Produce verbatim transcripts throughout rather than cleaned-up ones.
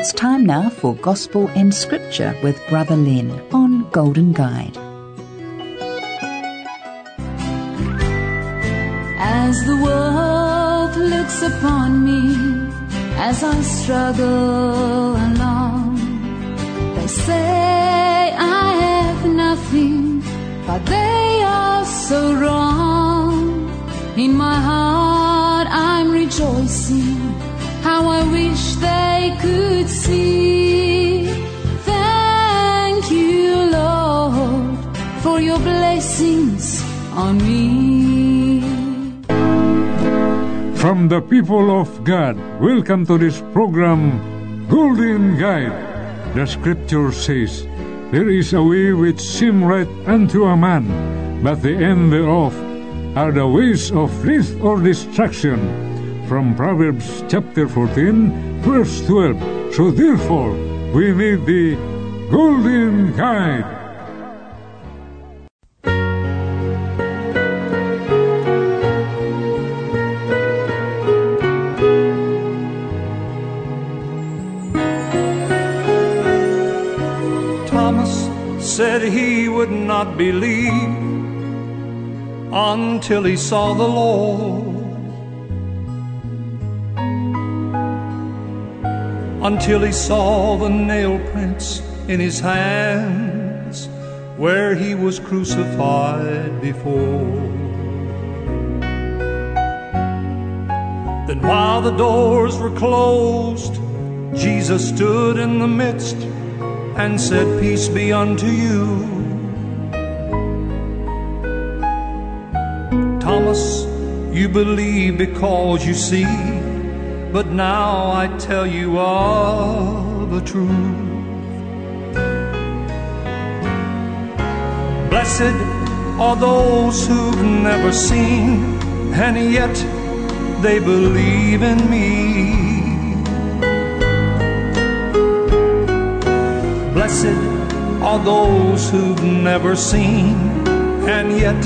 It's time now for Gospel and Scripture with Brother Lynn on Golden Guide. As the world looks upon me, as I struggle along, they say I have nothing, but they are so wrong. In my heart I'm rejoicing, how I wish they could see. Thank you, Lord, for your blessings on me. From the people of God, welcome to this program, Golden Guide. The scripture says, there is a way which seems right unto a man, but the end thereof are the ways of death or destruction. From Proverbs chapter fourteen, verse twelve. So therefore, we need the Golden Guide. Thomas said he would not believe until he saw the Lord. Until he saw the nail prints in his hands where he was crucified before. Then while the doors were closed, Jesus stood in the midst and said, peace be unto you. Thomas, you believe because you see, but now I tell you all the truth. Blessed are those who've never seen, and yet they believe in me. Blessed are those who've never seen, and yet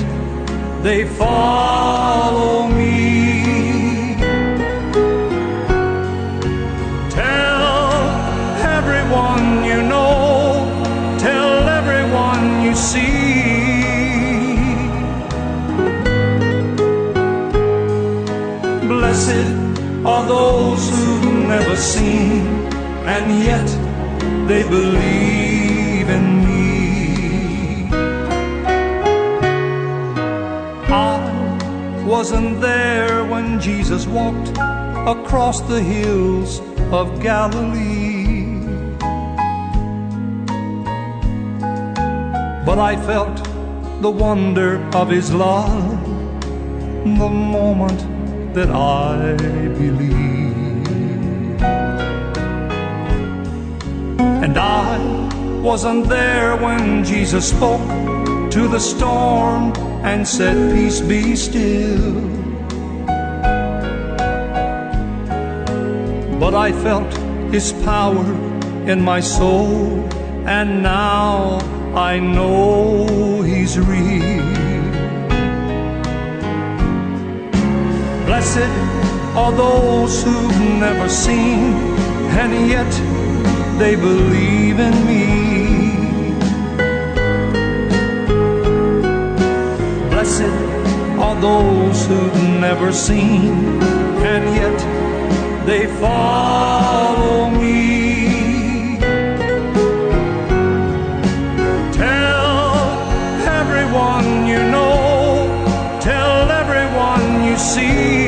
they follow me. You know, tell everyone you see. Blessed are those who've never seen, and yet they believe in me. I wasn't there when Jesus walked across the hills of Galilee, but I felt the wonder of his love the moment that I believed. And I wasn't there when Jesus spoke to the storm and said, peace be still, but I felt his power in my soul, and now I know he's real. Blessed are those who've never seen, and yet they believe in me. Blessed are those who've never seen, and yet they follow me. See,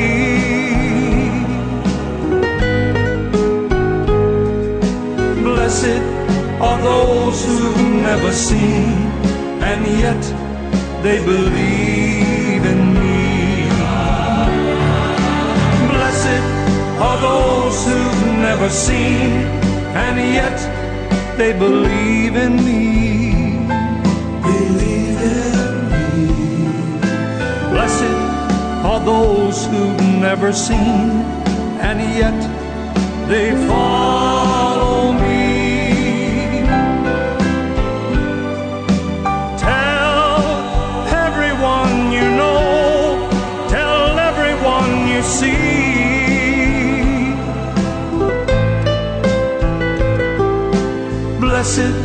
blessed are those who've never seen, and yet they believe in me. Blessed are those who've never seen, and yet they believe in me. Believe in me. Blessed are those who've never seen, and yet they follow me. Blessed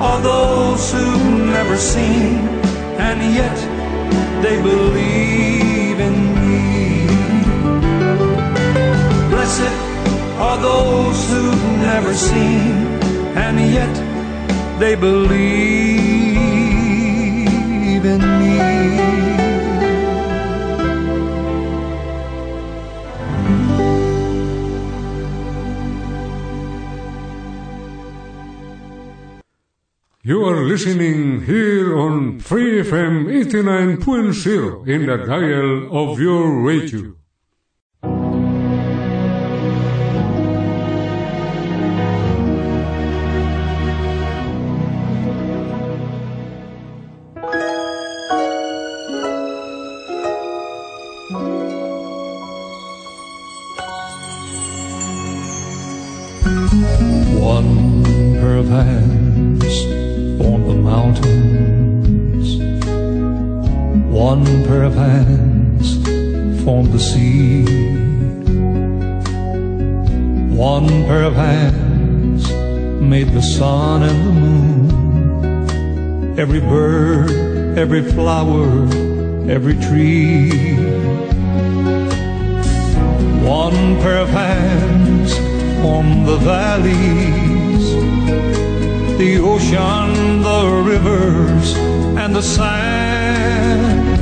are those who've never seen, and yet they believe in me. Blessed are those who've never seen, and yet they believe in me. You are listening here on Free F M eighty-nine point zero in the dial of your radio. One pair of hands on the mountains, one pair of hands formed the sea, one pair of hands made the sun and the moon, every bird, every flower, every tree. One pair of hands formed the valleys, the ocean, the rivers, and the sand.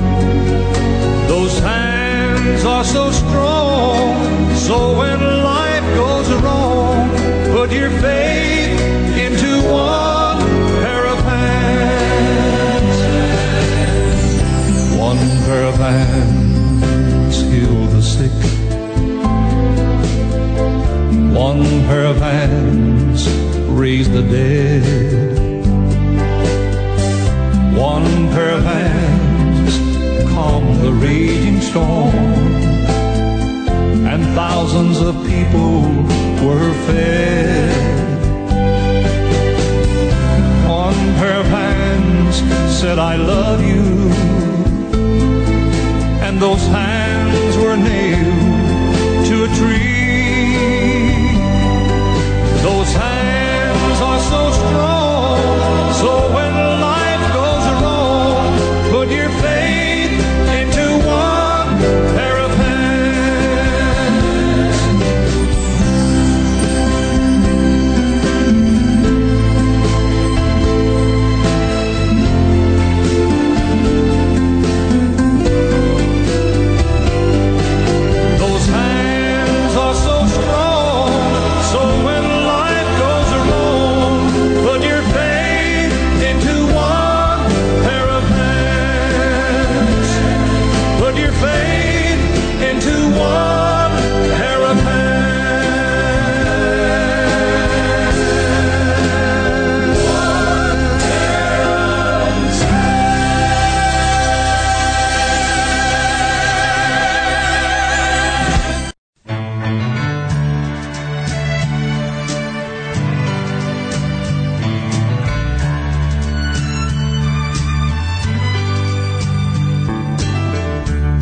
Those hands are so strong, so when life goes wrong, put your faith into one pair of hands. One pair of hands heal the sick, one pair of hands raise the dead, one pair of hands calm the raging storm, and thousands of people were fed. One pair of hands said I love you, and those hands were nailed to a tree. Those hands are so strong, so when life goes wrong, put your faith into one pair of hands. Those hands are so strong, so when life goes wrong, put your faith into one pair of hands. Put your faith into one pair of hands. One pair of hands.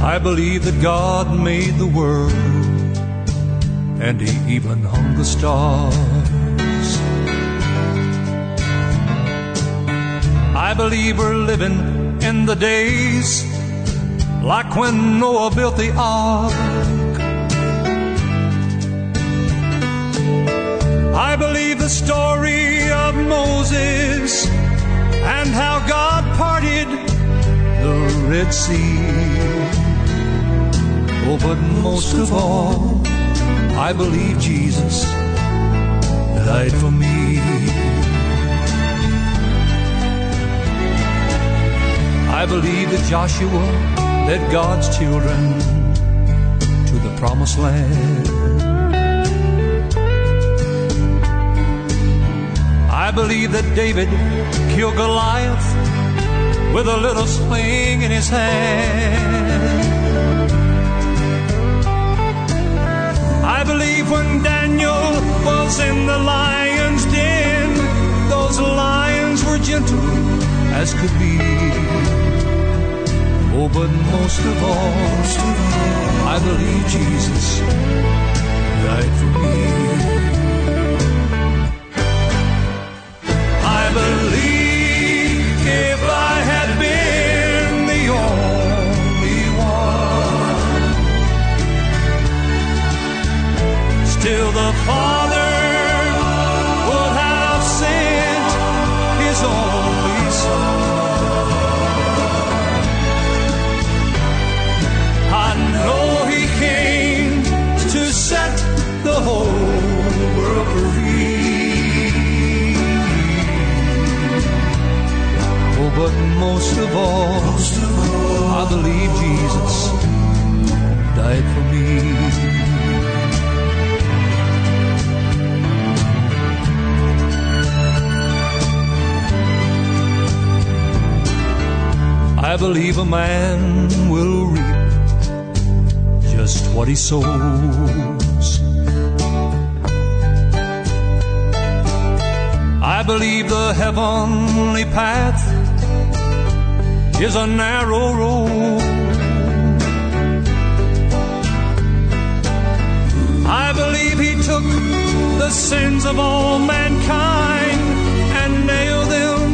I believe that God made the world, and He even hung the stars. I believe we're living in the days like when Noah built the ark. I believe the story of Moses and how God parted the Red Sea. Oh, but most of all, I believe Jesus died for me. believe that Joshua led God's children to the promised land. I believe that David killed Goliath with a little sling in his hand. I believe when Daniel was in the lion's den, those lions were gentle as could be. Oh, but most of all, I believe Jesus died for me. I believe if I had been the only one, still the Father But most of all, most of all, I believe Jesus died for me. I believe a man will reap just what he sows. I believe the heavenly path is a narrow road. I believe he took the sins of all mankind and nailed them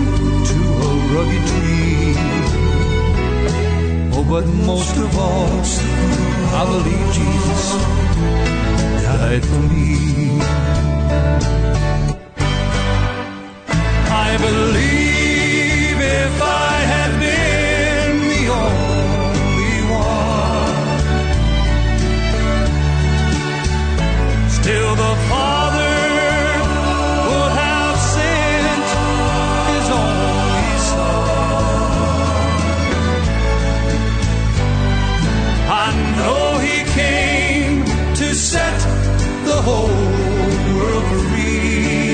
to a rugged tree. Oh, but most of all, I believe Jesus died for me. I believe if I had been till the Father would have sent His only Son. I know He came to set the whole world free.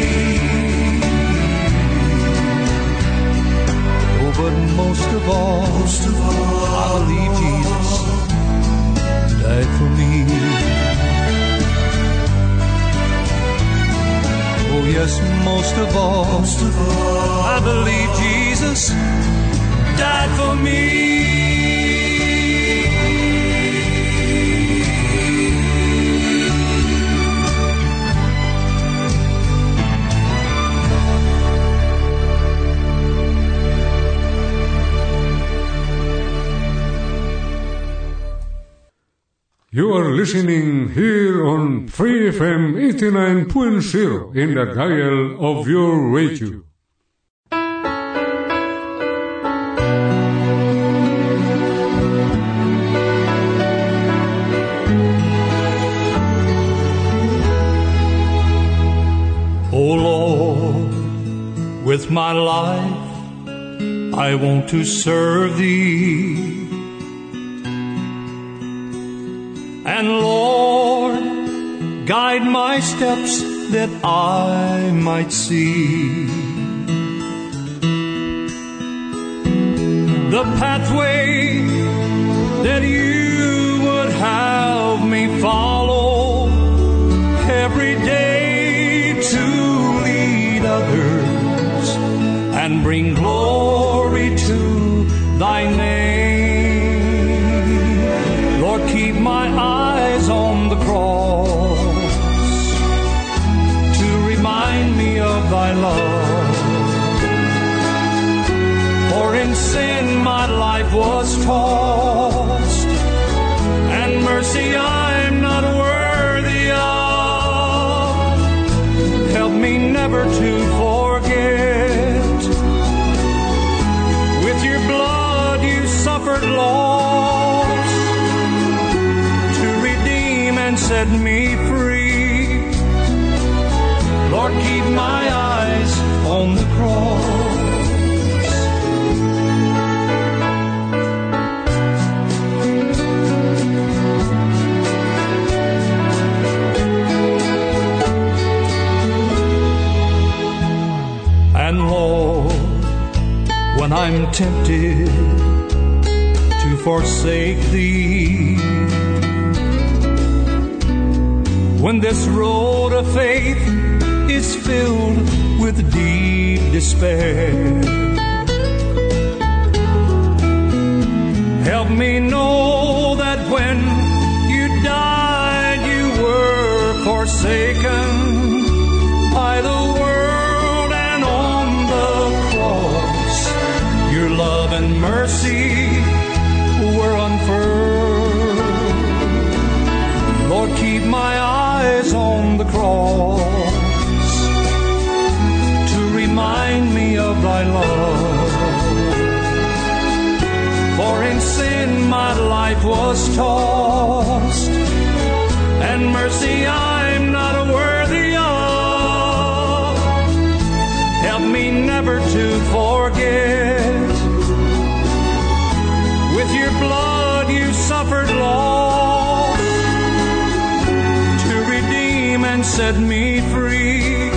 Oh, but most of all, most of all, I believe Jesus died for me. Oh, yes, most of all, most of all, I believe Jesus died for me. You are listening here on Free F M eighty-nine point zero in the dial of your radio. Oh Lord, with my life I want to serve Thee. And Lord, guide my steps that I might see the pathway that You would have me follow every day to lead others and bring glory to Thy name. Keep my eyes on the cross to remind me of Thy love. For in sin my life was tossed, and mercy I'm not worthy of. Help me never to forget. With Your blood You suffered, Lord, set me free. Lord, keep my eyes on the cross. when I'm tempted to forsake thee. When this road of faith is filled with deep despair, help me know that when you died, you were forsaken by the world, and on the cross, your love and mercy were unfurled. Lord, keep my eyes on the cross to remind me of thy love. For in sin my life was tossed, and mercy I'm not worthy of. Help me never to forget, with your blood you suffered loss, to redeem and set me free.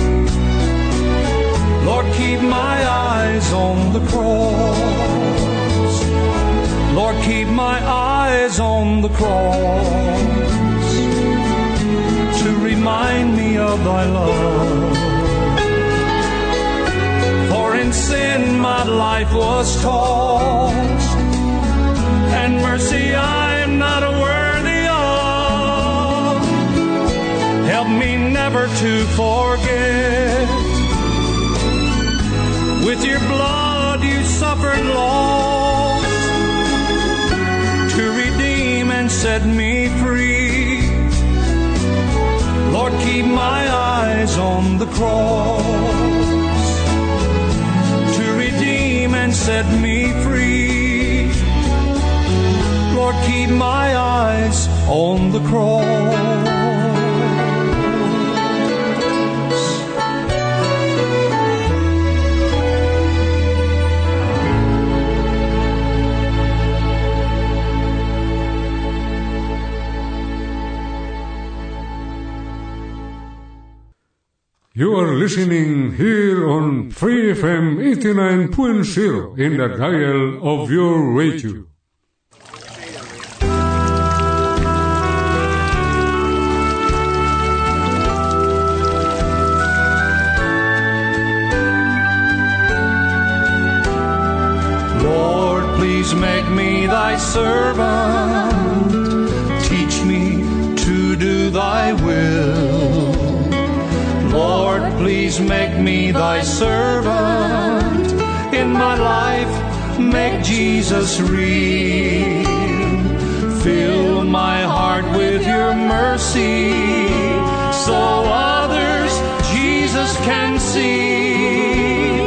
Lord, keep my eyes on the cross. Lord, keep my eyes on the cross to remind me of thy love. For in sin my life was tossed, and mercy I am not worthy of. Help me never to forget, with your blood you suffered loss, set me free. Lord, keep my eyes on the cross to redeem and set me free. Lord, keep my eyes on the cross. You are listening here on Free F M eighty-nine point zero in the dial of your radio. Lord, please make me thy servant. Teach me to do thy will. Lord, please make me thy servant. In my life, make Jesus real. Fill my heart with your mercy, so others Jesus can see.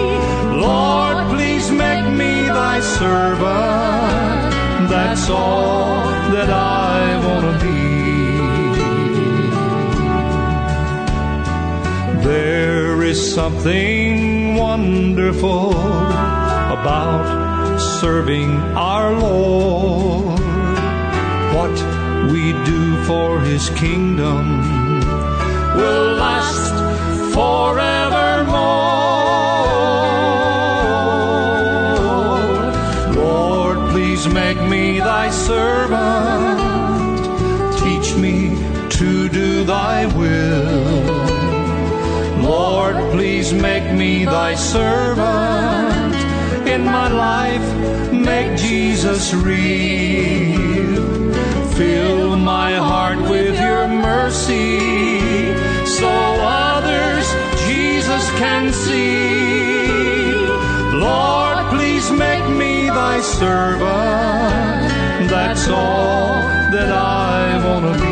Lord, please make me thy servant. That's all that I want to be. There is something wonderful about serving our Lord. What we do for His kingdom will last forevermore. Lord, please make me thy servant. Teach me to do thy will. Lord, please make me thy servant. In my life, make Jesus real. Fill my heart with your mercy, so others Jesus can see. Lord, please make me thy servant. That's all that I want to be.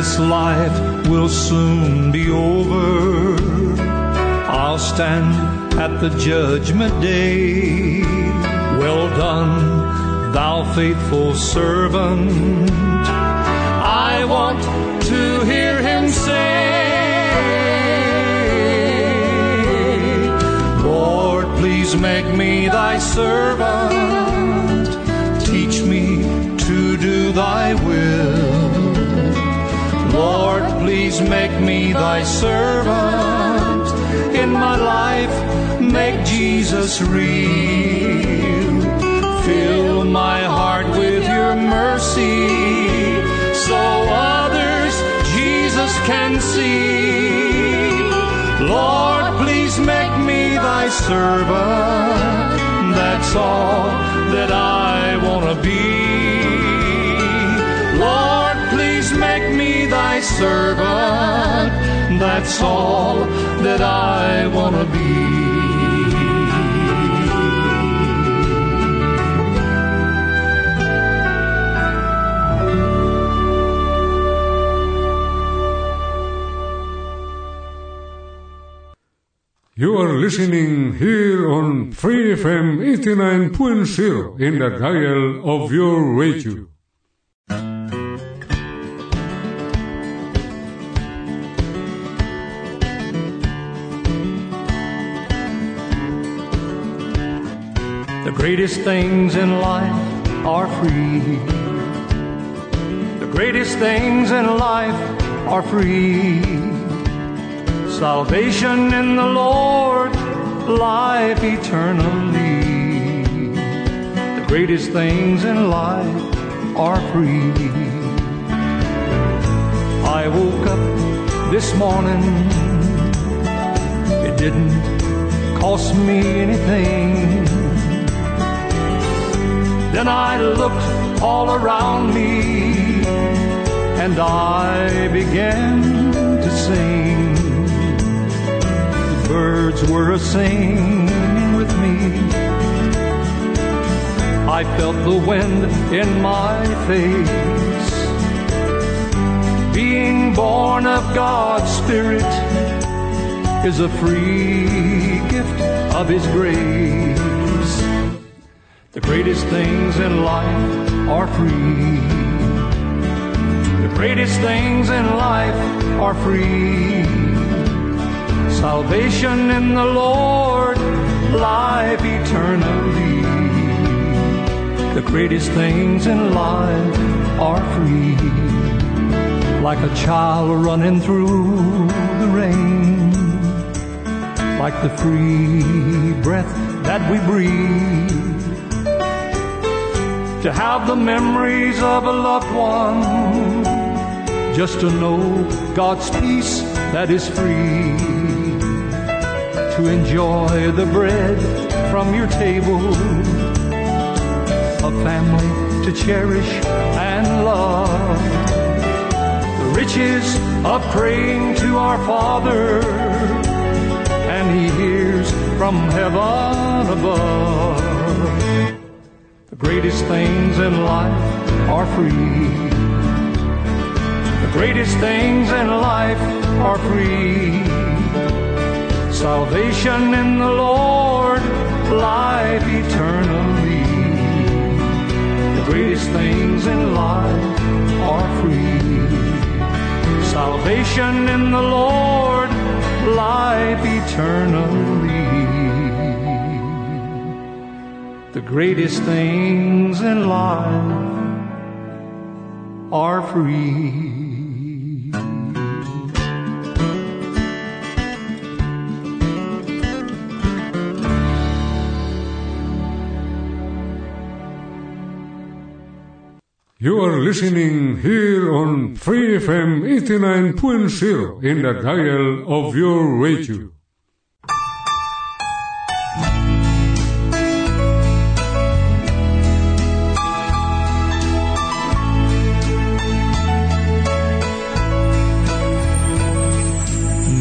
This life will soon be over. I'll stand at the judgment day. Well done, thou faithful servant. I want to hear him say, Lord, please make me thy servant. Teach me to do thy thy will. Lord, please make me thy servant. In my life, make Jesus real. Fill my heart with your mercy, so others Jesus can see. Lord, please make me thy servant. That's all that I want to be. Lord, please make me thy servant. That's all that I want to be. You are listening here on Free F M eighty-nine point zero in the dial of your radio. The greatest things in life are free. The greatest things in life are free. Salvation in the Lord, life eternally. The greatest things in life are free. I woke up this morning. It didn't cost me anything. Then I looked all around me, and I began to sing. Birds were a-singing with me. I felt the wind in my face. Being born of God's Spirit is a free gift of His grace. The greatest things in life are free. The greatest things in life are free. Salvation in the Lord, life eternally. The greatest things in life are free. Like a child running through the rain, like the free breath that we breathe. To have the memories of a loved one, just to know God's peace that is free. To enjoy the bread from your table, a family to cherish and love, the riches of praying to our Father, and He hears from heaven above. The greatest things in life are free. The greatest things in life are free. Salvation in the Lord, life eternally. The greatest things in life are free. Salvation in the Lord, life eternally. The greatest things in life are free. You are listening here on Free F M eighty-nine point zero in the dial of your radio.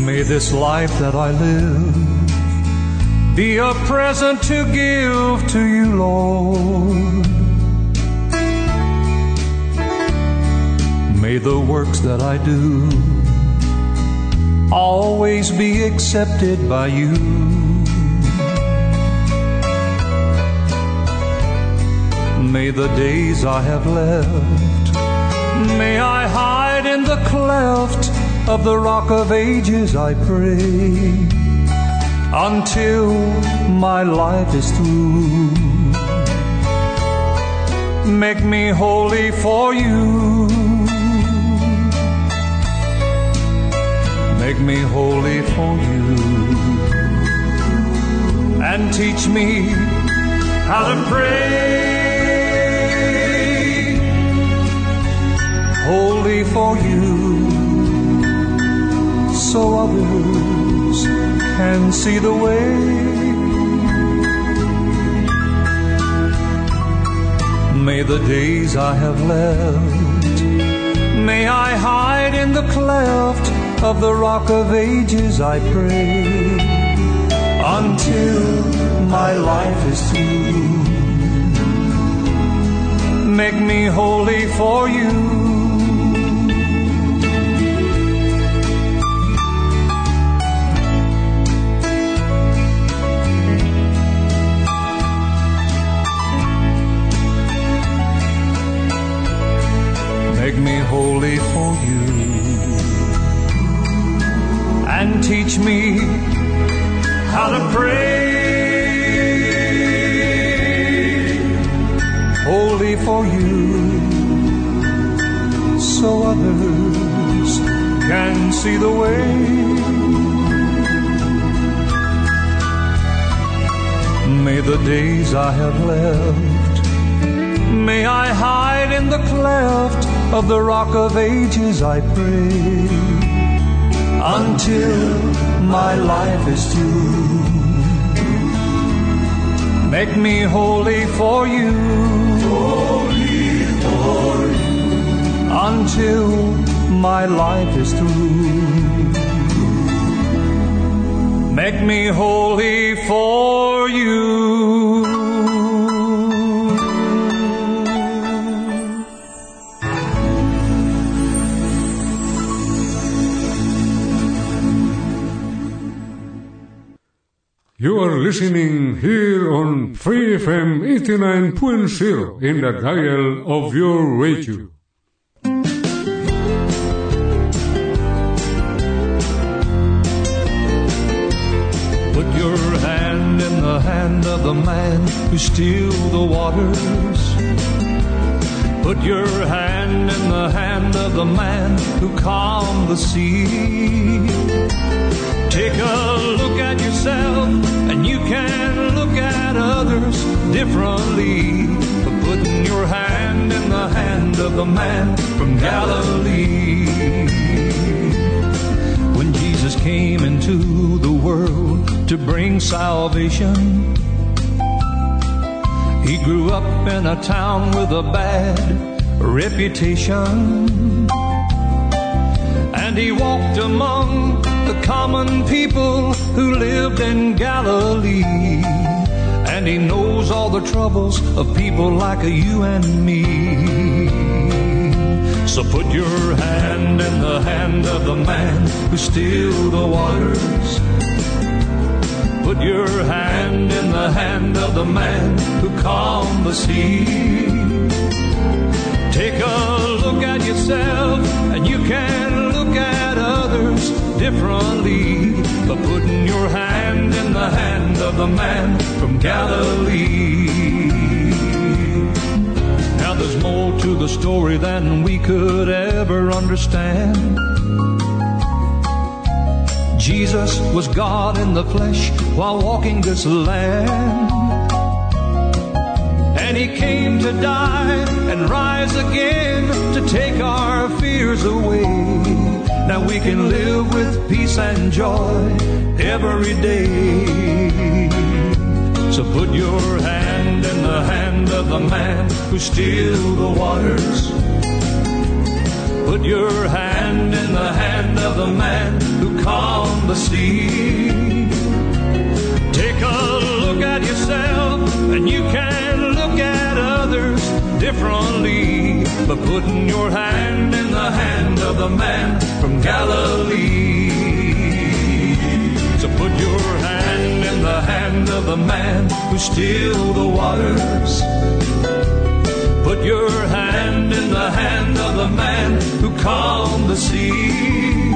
May this life that I live be a present to give to you, Lord. May the works that I do always be accepted by you. May the days I have left, may I hide in the cleft of the rock of ages, I pray, until my life is through. make me holy for you. Make me holy for you. And teach me how to pray. Holy for you. So others can see the way. May the days I have left, may I hide in the cleft of the rock of ages, I pray, until my life is through. Make me holy for you. Make me holy for you, and teach me how to pray. Holy for you, so others can see the way. May the days I have left, may I hide in the cleft of the rock of ages, I pray, until my life is through. Make me holy for you, holy for you, until my life is through. Make me holy for you. You are listening here on Free F M eighty-nine point zero in the dial of your radio. Put your hand in the hand of the man who steals the waters. Put your hand in the hand of the man who calmed the sea. Take a look at yourself, and you can look at others differently. But putting your hand in the hand of the man from Galilee. When Jesus came into the world to bring salvation, he grew up in a town with a bad reputation. And he walked among the common people who lived in Galilee. And he knows all the troubles of people like you and me. So put your hand in the hand of the man who stilled the waters. Put your hand in the hand of the man who calmed the sea. Take a look at yourself, and you can look at others differently by putting your hand in the hand of the man from Galilee. Now there's more to the story than we could ever understand. Jesus was God in the flesh while walking this land. And he came to die and rise again to take our fears away. Now we can live with peace and joy every day. So put your hand in the hand of the man who stilled the waters. Put your hand in the hand of the man who calmed the sea. Take a look at yourself, and you can look at others differently by putting your hand in the hand of the man from Galilee. So put your hand in the hand of the man who stilled the waters. Put your hand in the hand of the man who calmed the sea.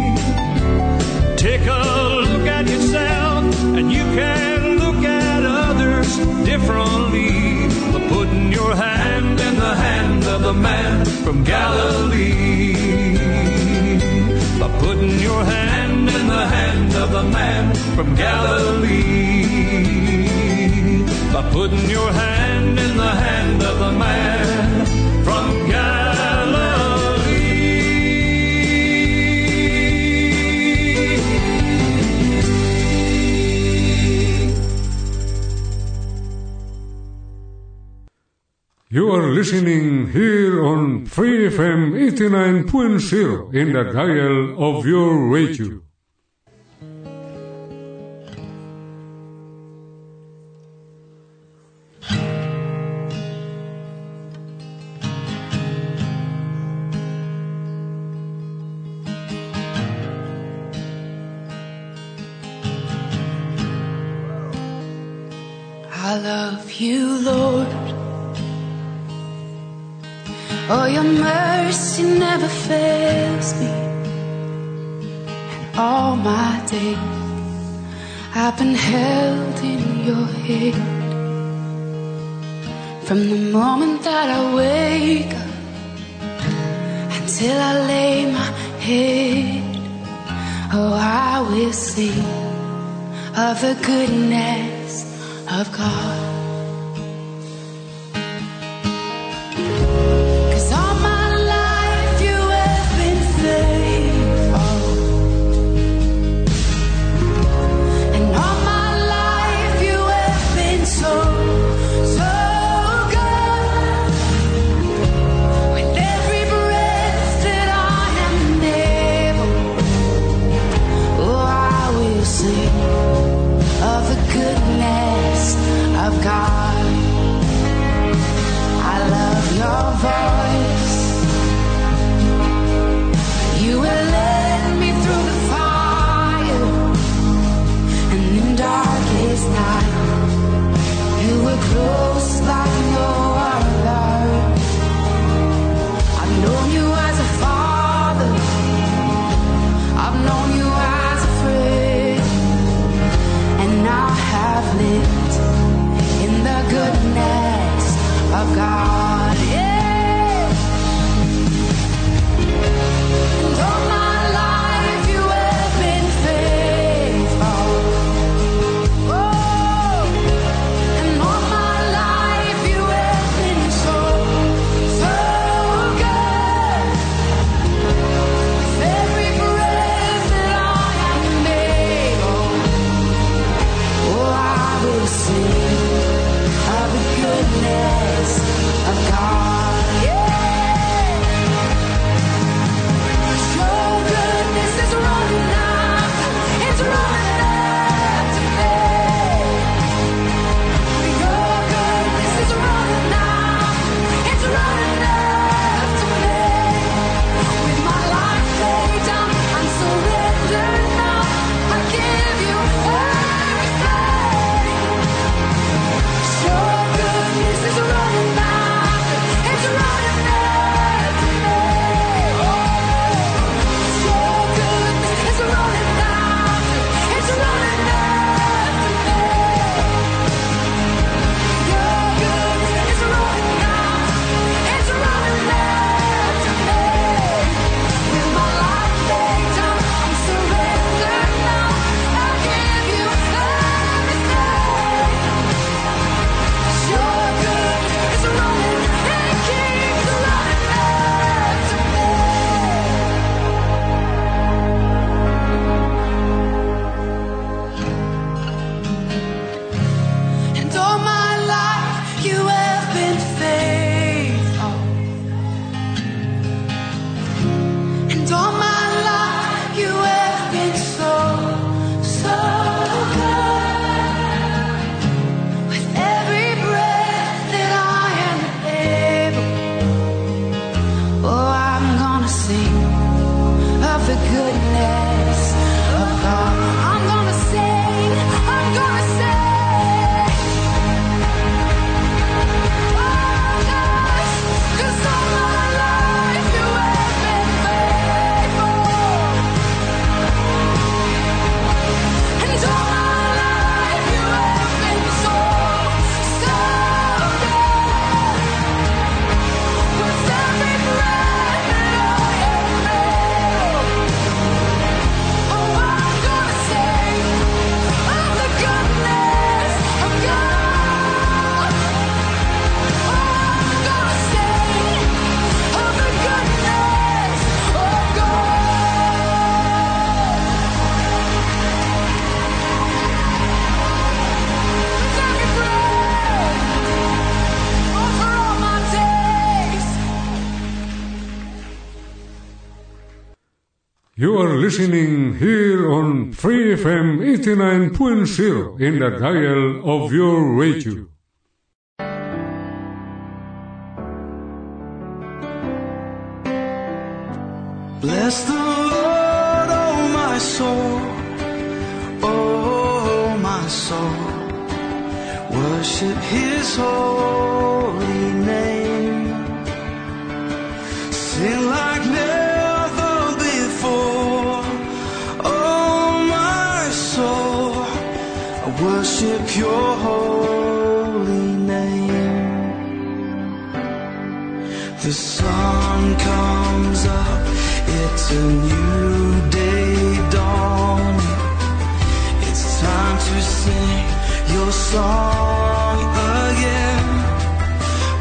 Take a look at yourself, and you can look at others differently by putting your hand in the hand. the man from Galilee. By putting your hand in the hand of the man from Galilee. By putting your hand in the hand of the man from Galilee. You are listening here on Free F M eighty-nine point zero in the dial of your radio. I love you, Lord. Oh, your mercy never fails me. And all my days I've been held in your hand. From the moment that I wake up until I lay my head, oh, I will sing of the goodness of God. Life You are listening here on Free F M eighty-nine point zero in the dial of your radio. Bless the Lord, oh my soul, oh my soul, worship His holy name, sing like never. Worship your holy name. The sun comes up, it's a new day dawning. It's time to sing your song again.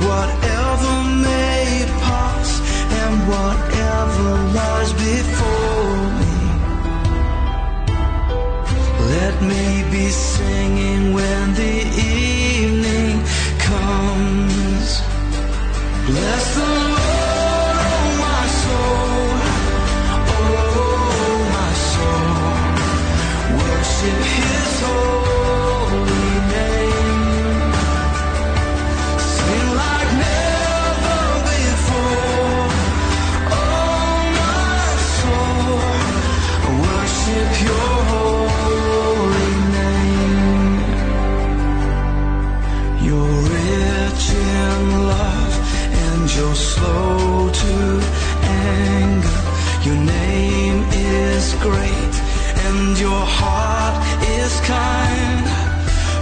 Whatever may pass and whatever lies before me, let me be singing when the evening comes. Bless the Lord, oh my soul, oh my soul, worship His holy name, sing like never before, oh my soul, worship your you're slow to anger. Your name is great and your heart is kind.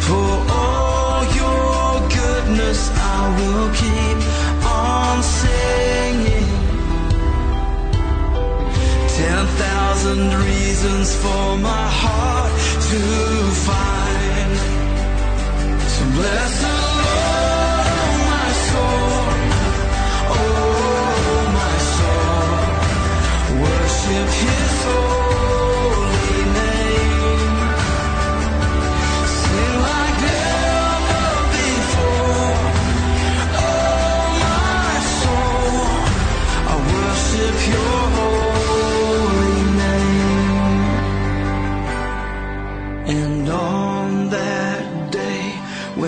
For all your goodness I will keep on singing. Ten thousand reasons for my heart to find. So bless the Lord, oh my soul, worship His holy name, sing like never before, oh my soul, I worship your holy name. And on that day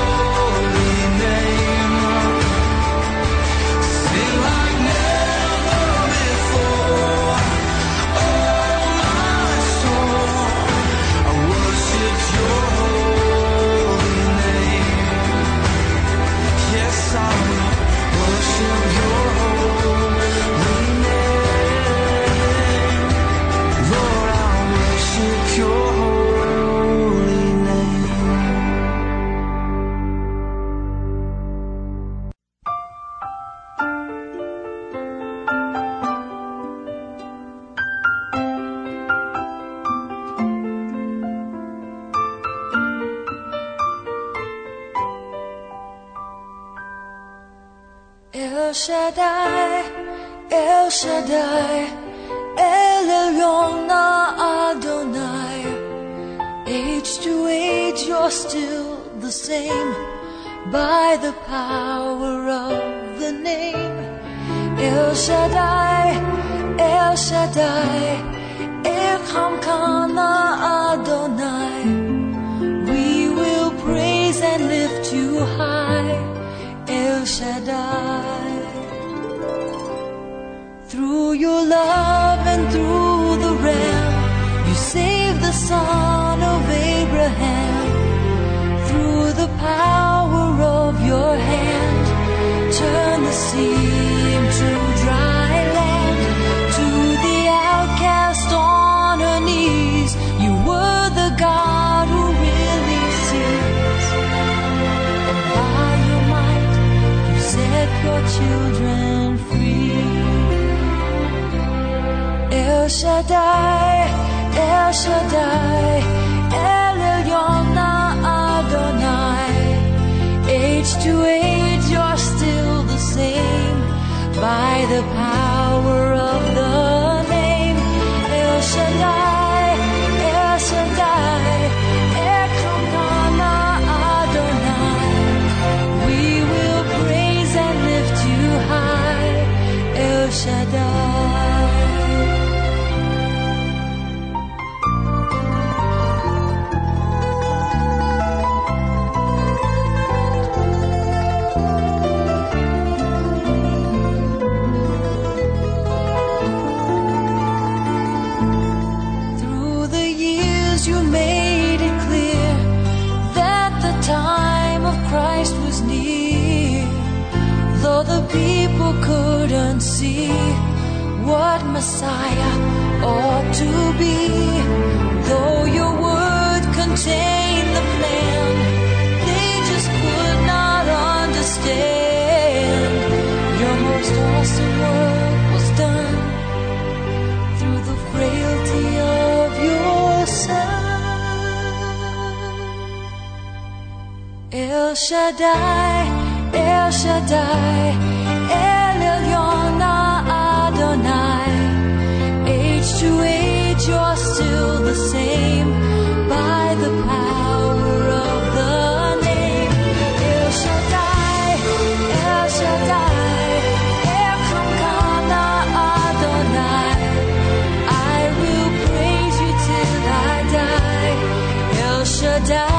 El Shaddai, through your love and through the rain, you saved the son of Abraham. Through the power of your hand, turn the sea into dry land. To the outcast on her knees, you were the God who really sees. And by your might, you set your children free. El Shaddai, El Shaddai, El Elyon Adonai. Age to age, you're still the same. By the power of the name, El Shaddai, El Shaddai, Elyon Adonai. We will praise and lift you high, El Shaddai. People couldn't see what Messiah ought to be. Though your word contained the plan, they just could not understand. Your most awesome work was done through the frailty of your son. El Shaddai, El Shaddai, El Elyon Adonai. Age to age, you're still the same. By the power of the name, El Shaddai, El Shaddai, Elyon Adonai. I will praise you till I die, El Shaddai.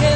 He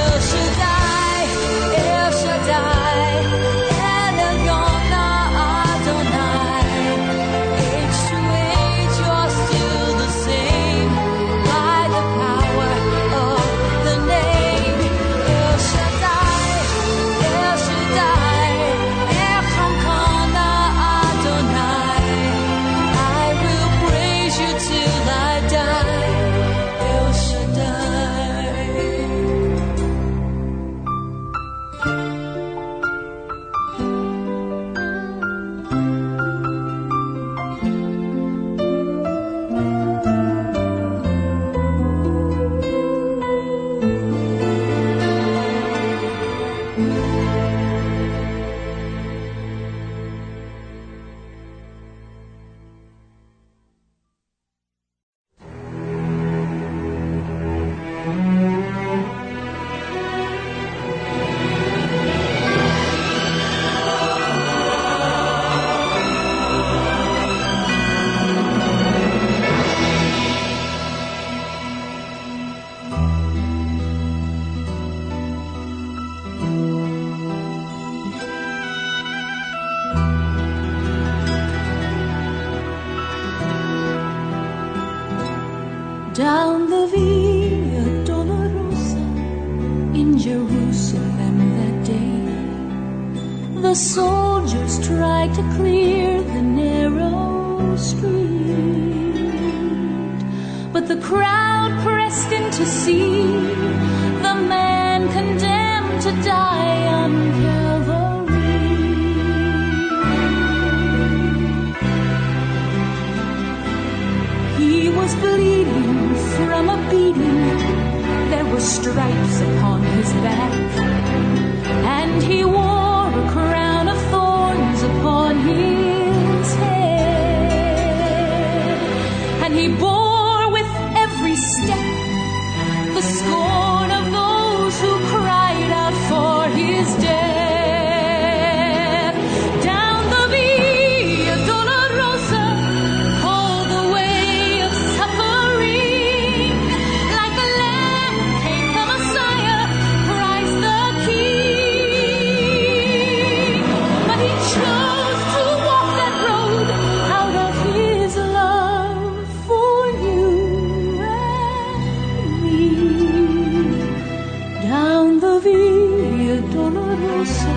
down the Via Dolorosa,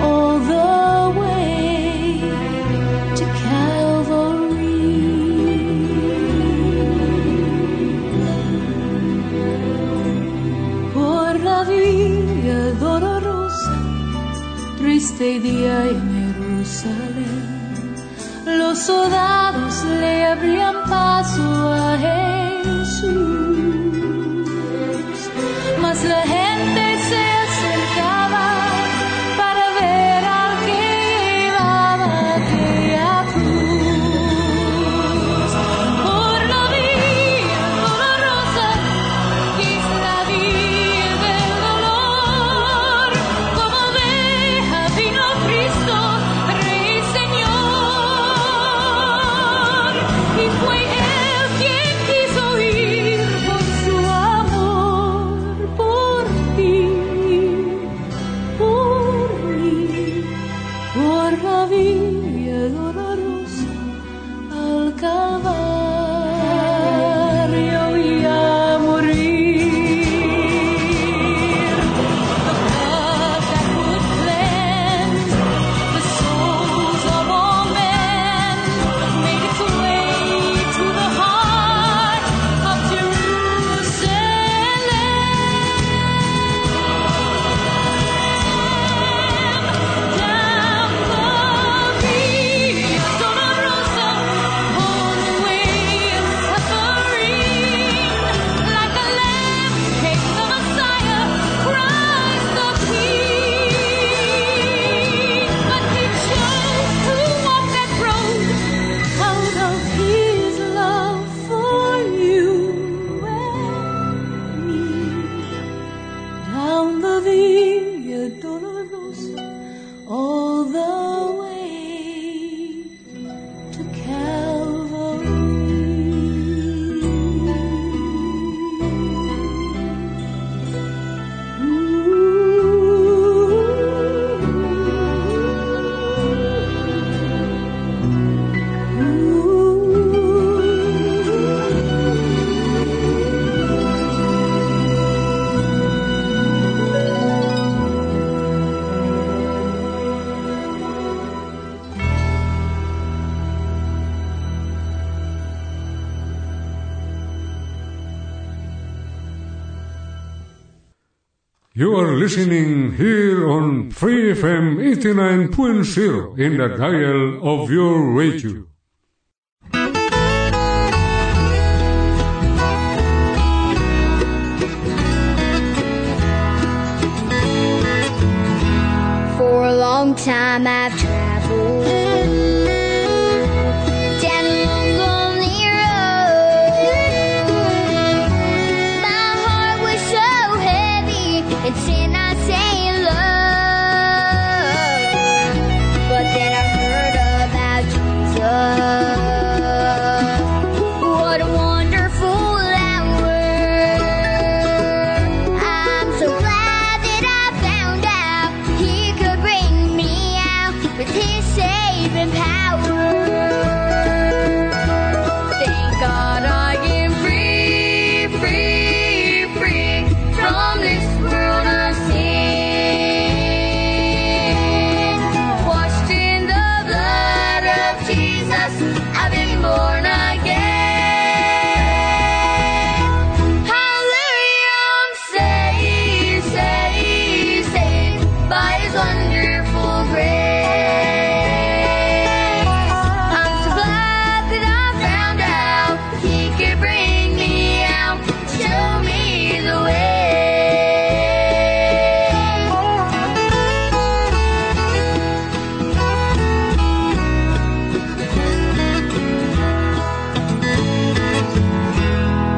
all the way to Calvary. Por la Via Dolorosa, triste día en Jerusalén, los soldados le abrían paso a Jesús. La gente se acercaba para ver al que llevaba aquella cruz. Por la vía dolorosa, que es la vía del dolor, como oveja vino Cristo, Rey Señor, y fue Él quien quiso ir por su amor. You are listening here on Free F M eighty-nine point zero in the dial of your radio. For a long time I've traveled.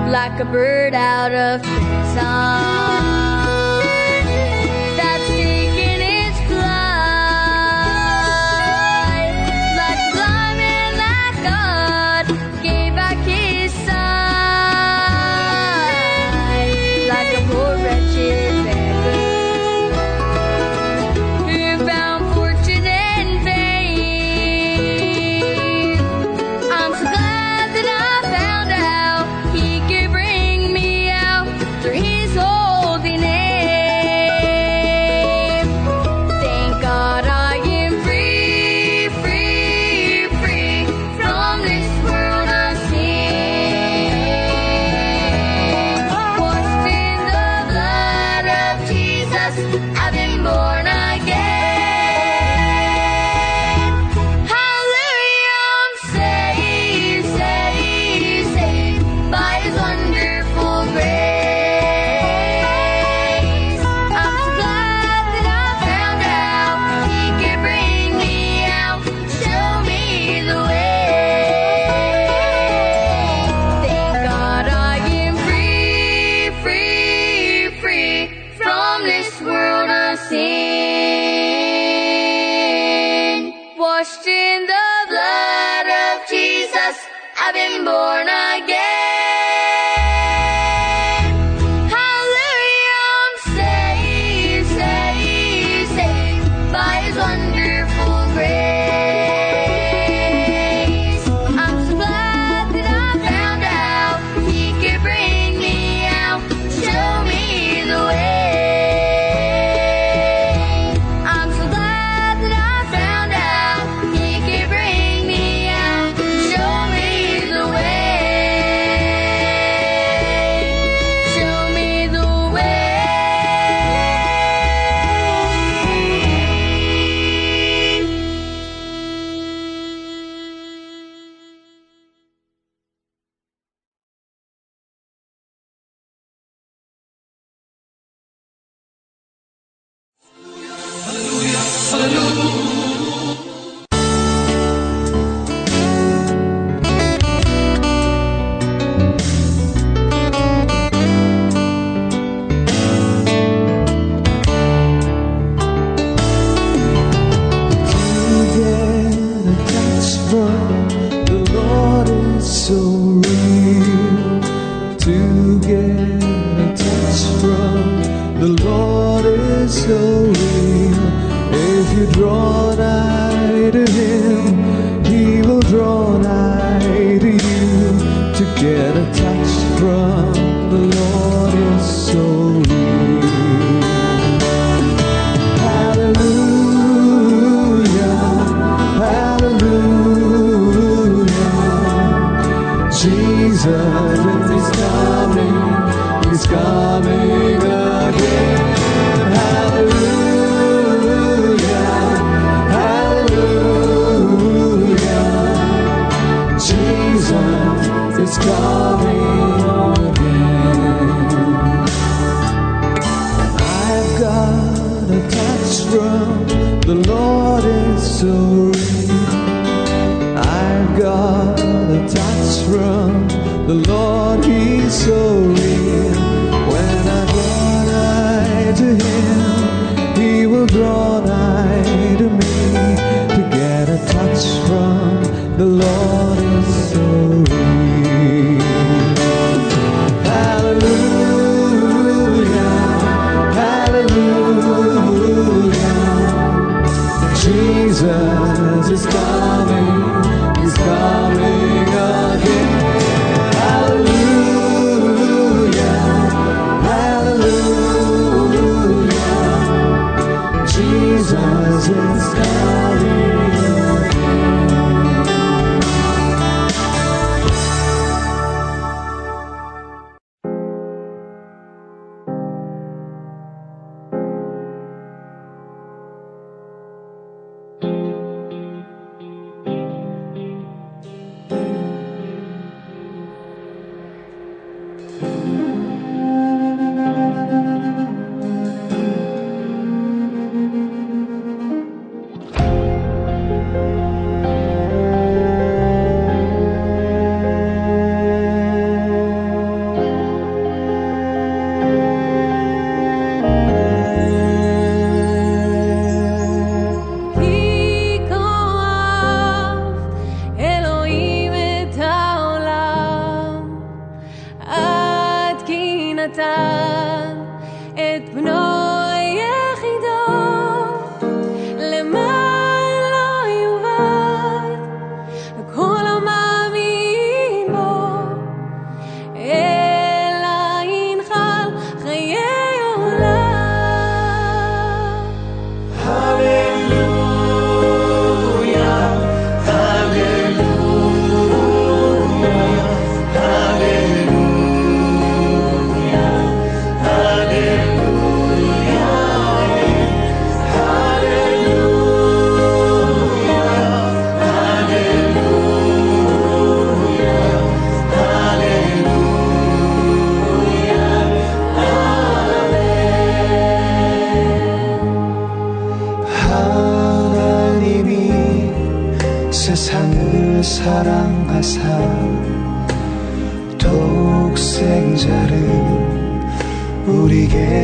Like a bird out of prison. He's old. sin. Washed in the blood of Jesus, I've been born again. Hallelujah,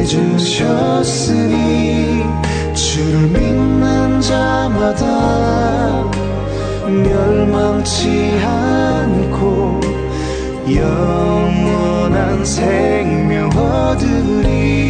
해주셨으니 주를 믿는 자마다 멸망치 않고 영원한 생명 얻으리.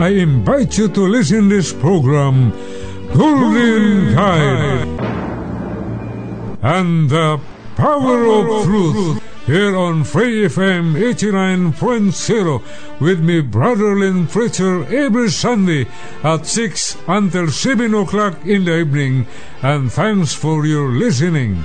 I invite you to listen this program Golden Guide and the Power of Truth here on Free F M eighty-nine point zero with me, Brother Lynn Fletcher, every Sunday at six until seven o'clock in the evening, and thanks for your listening.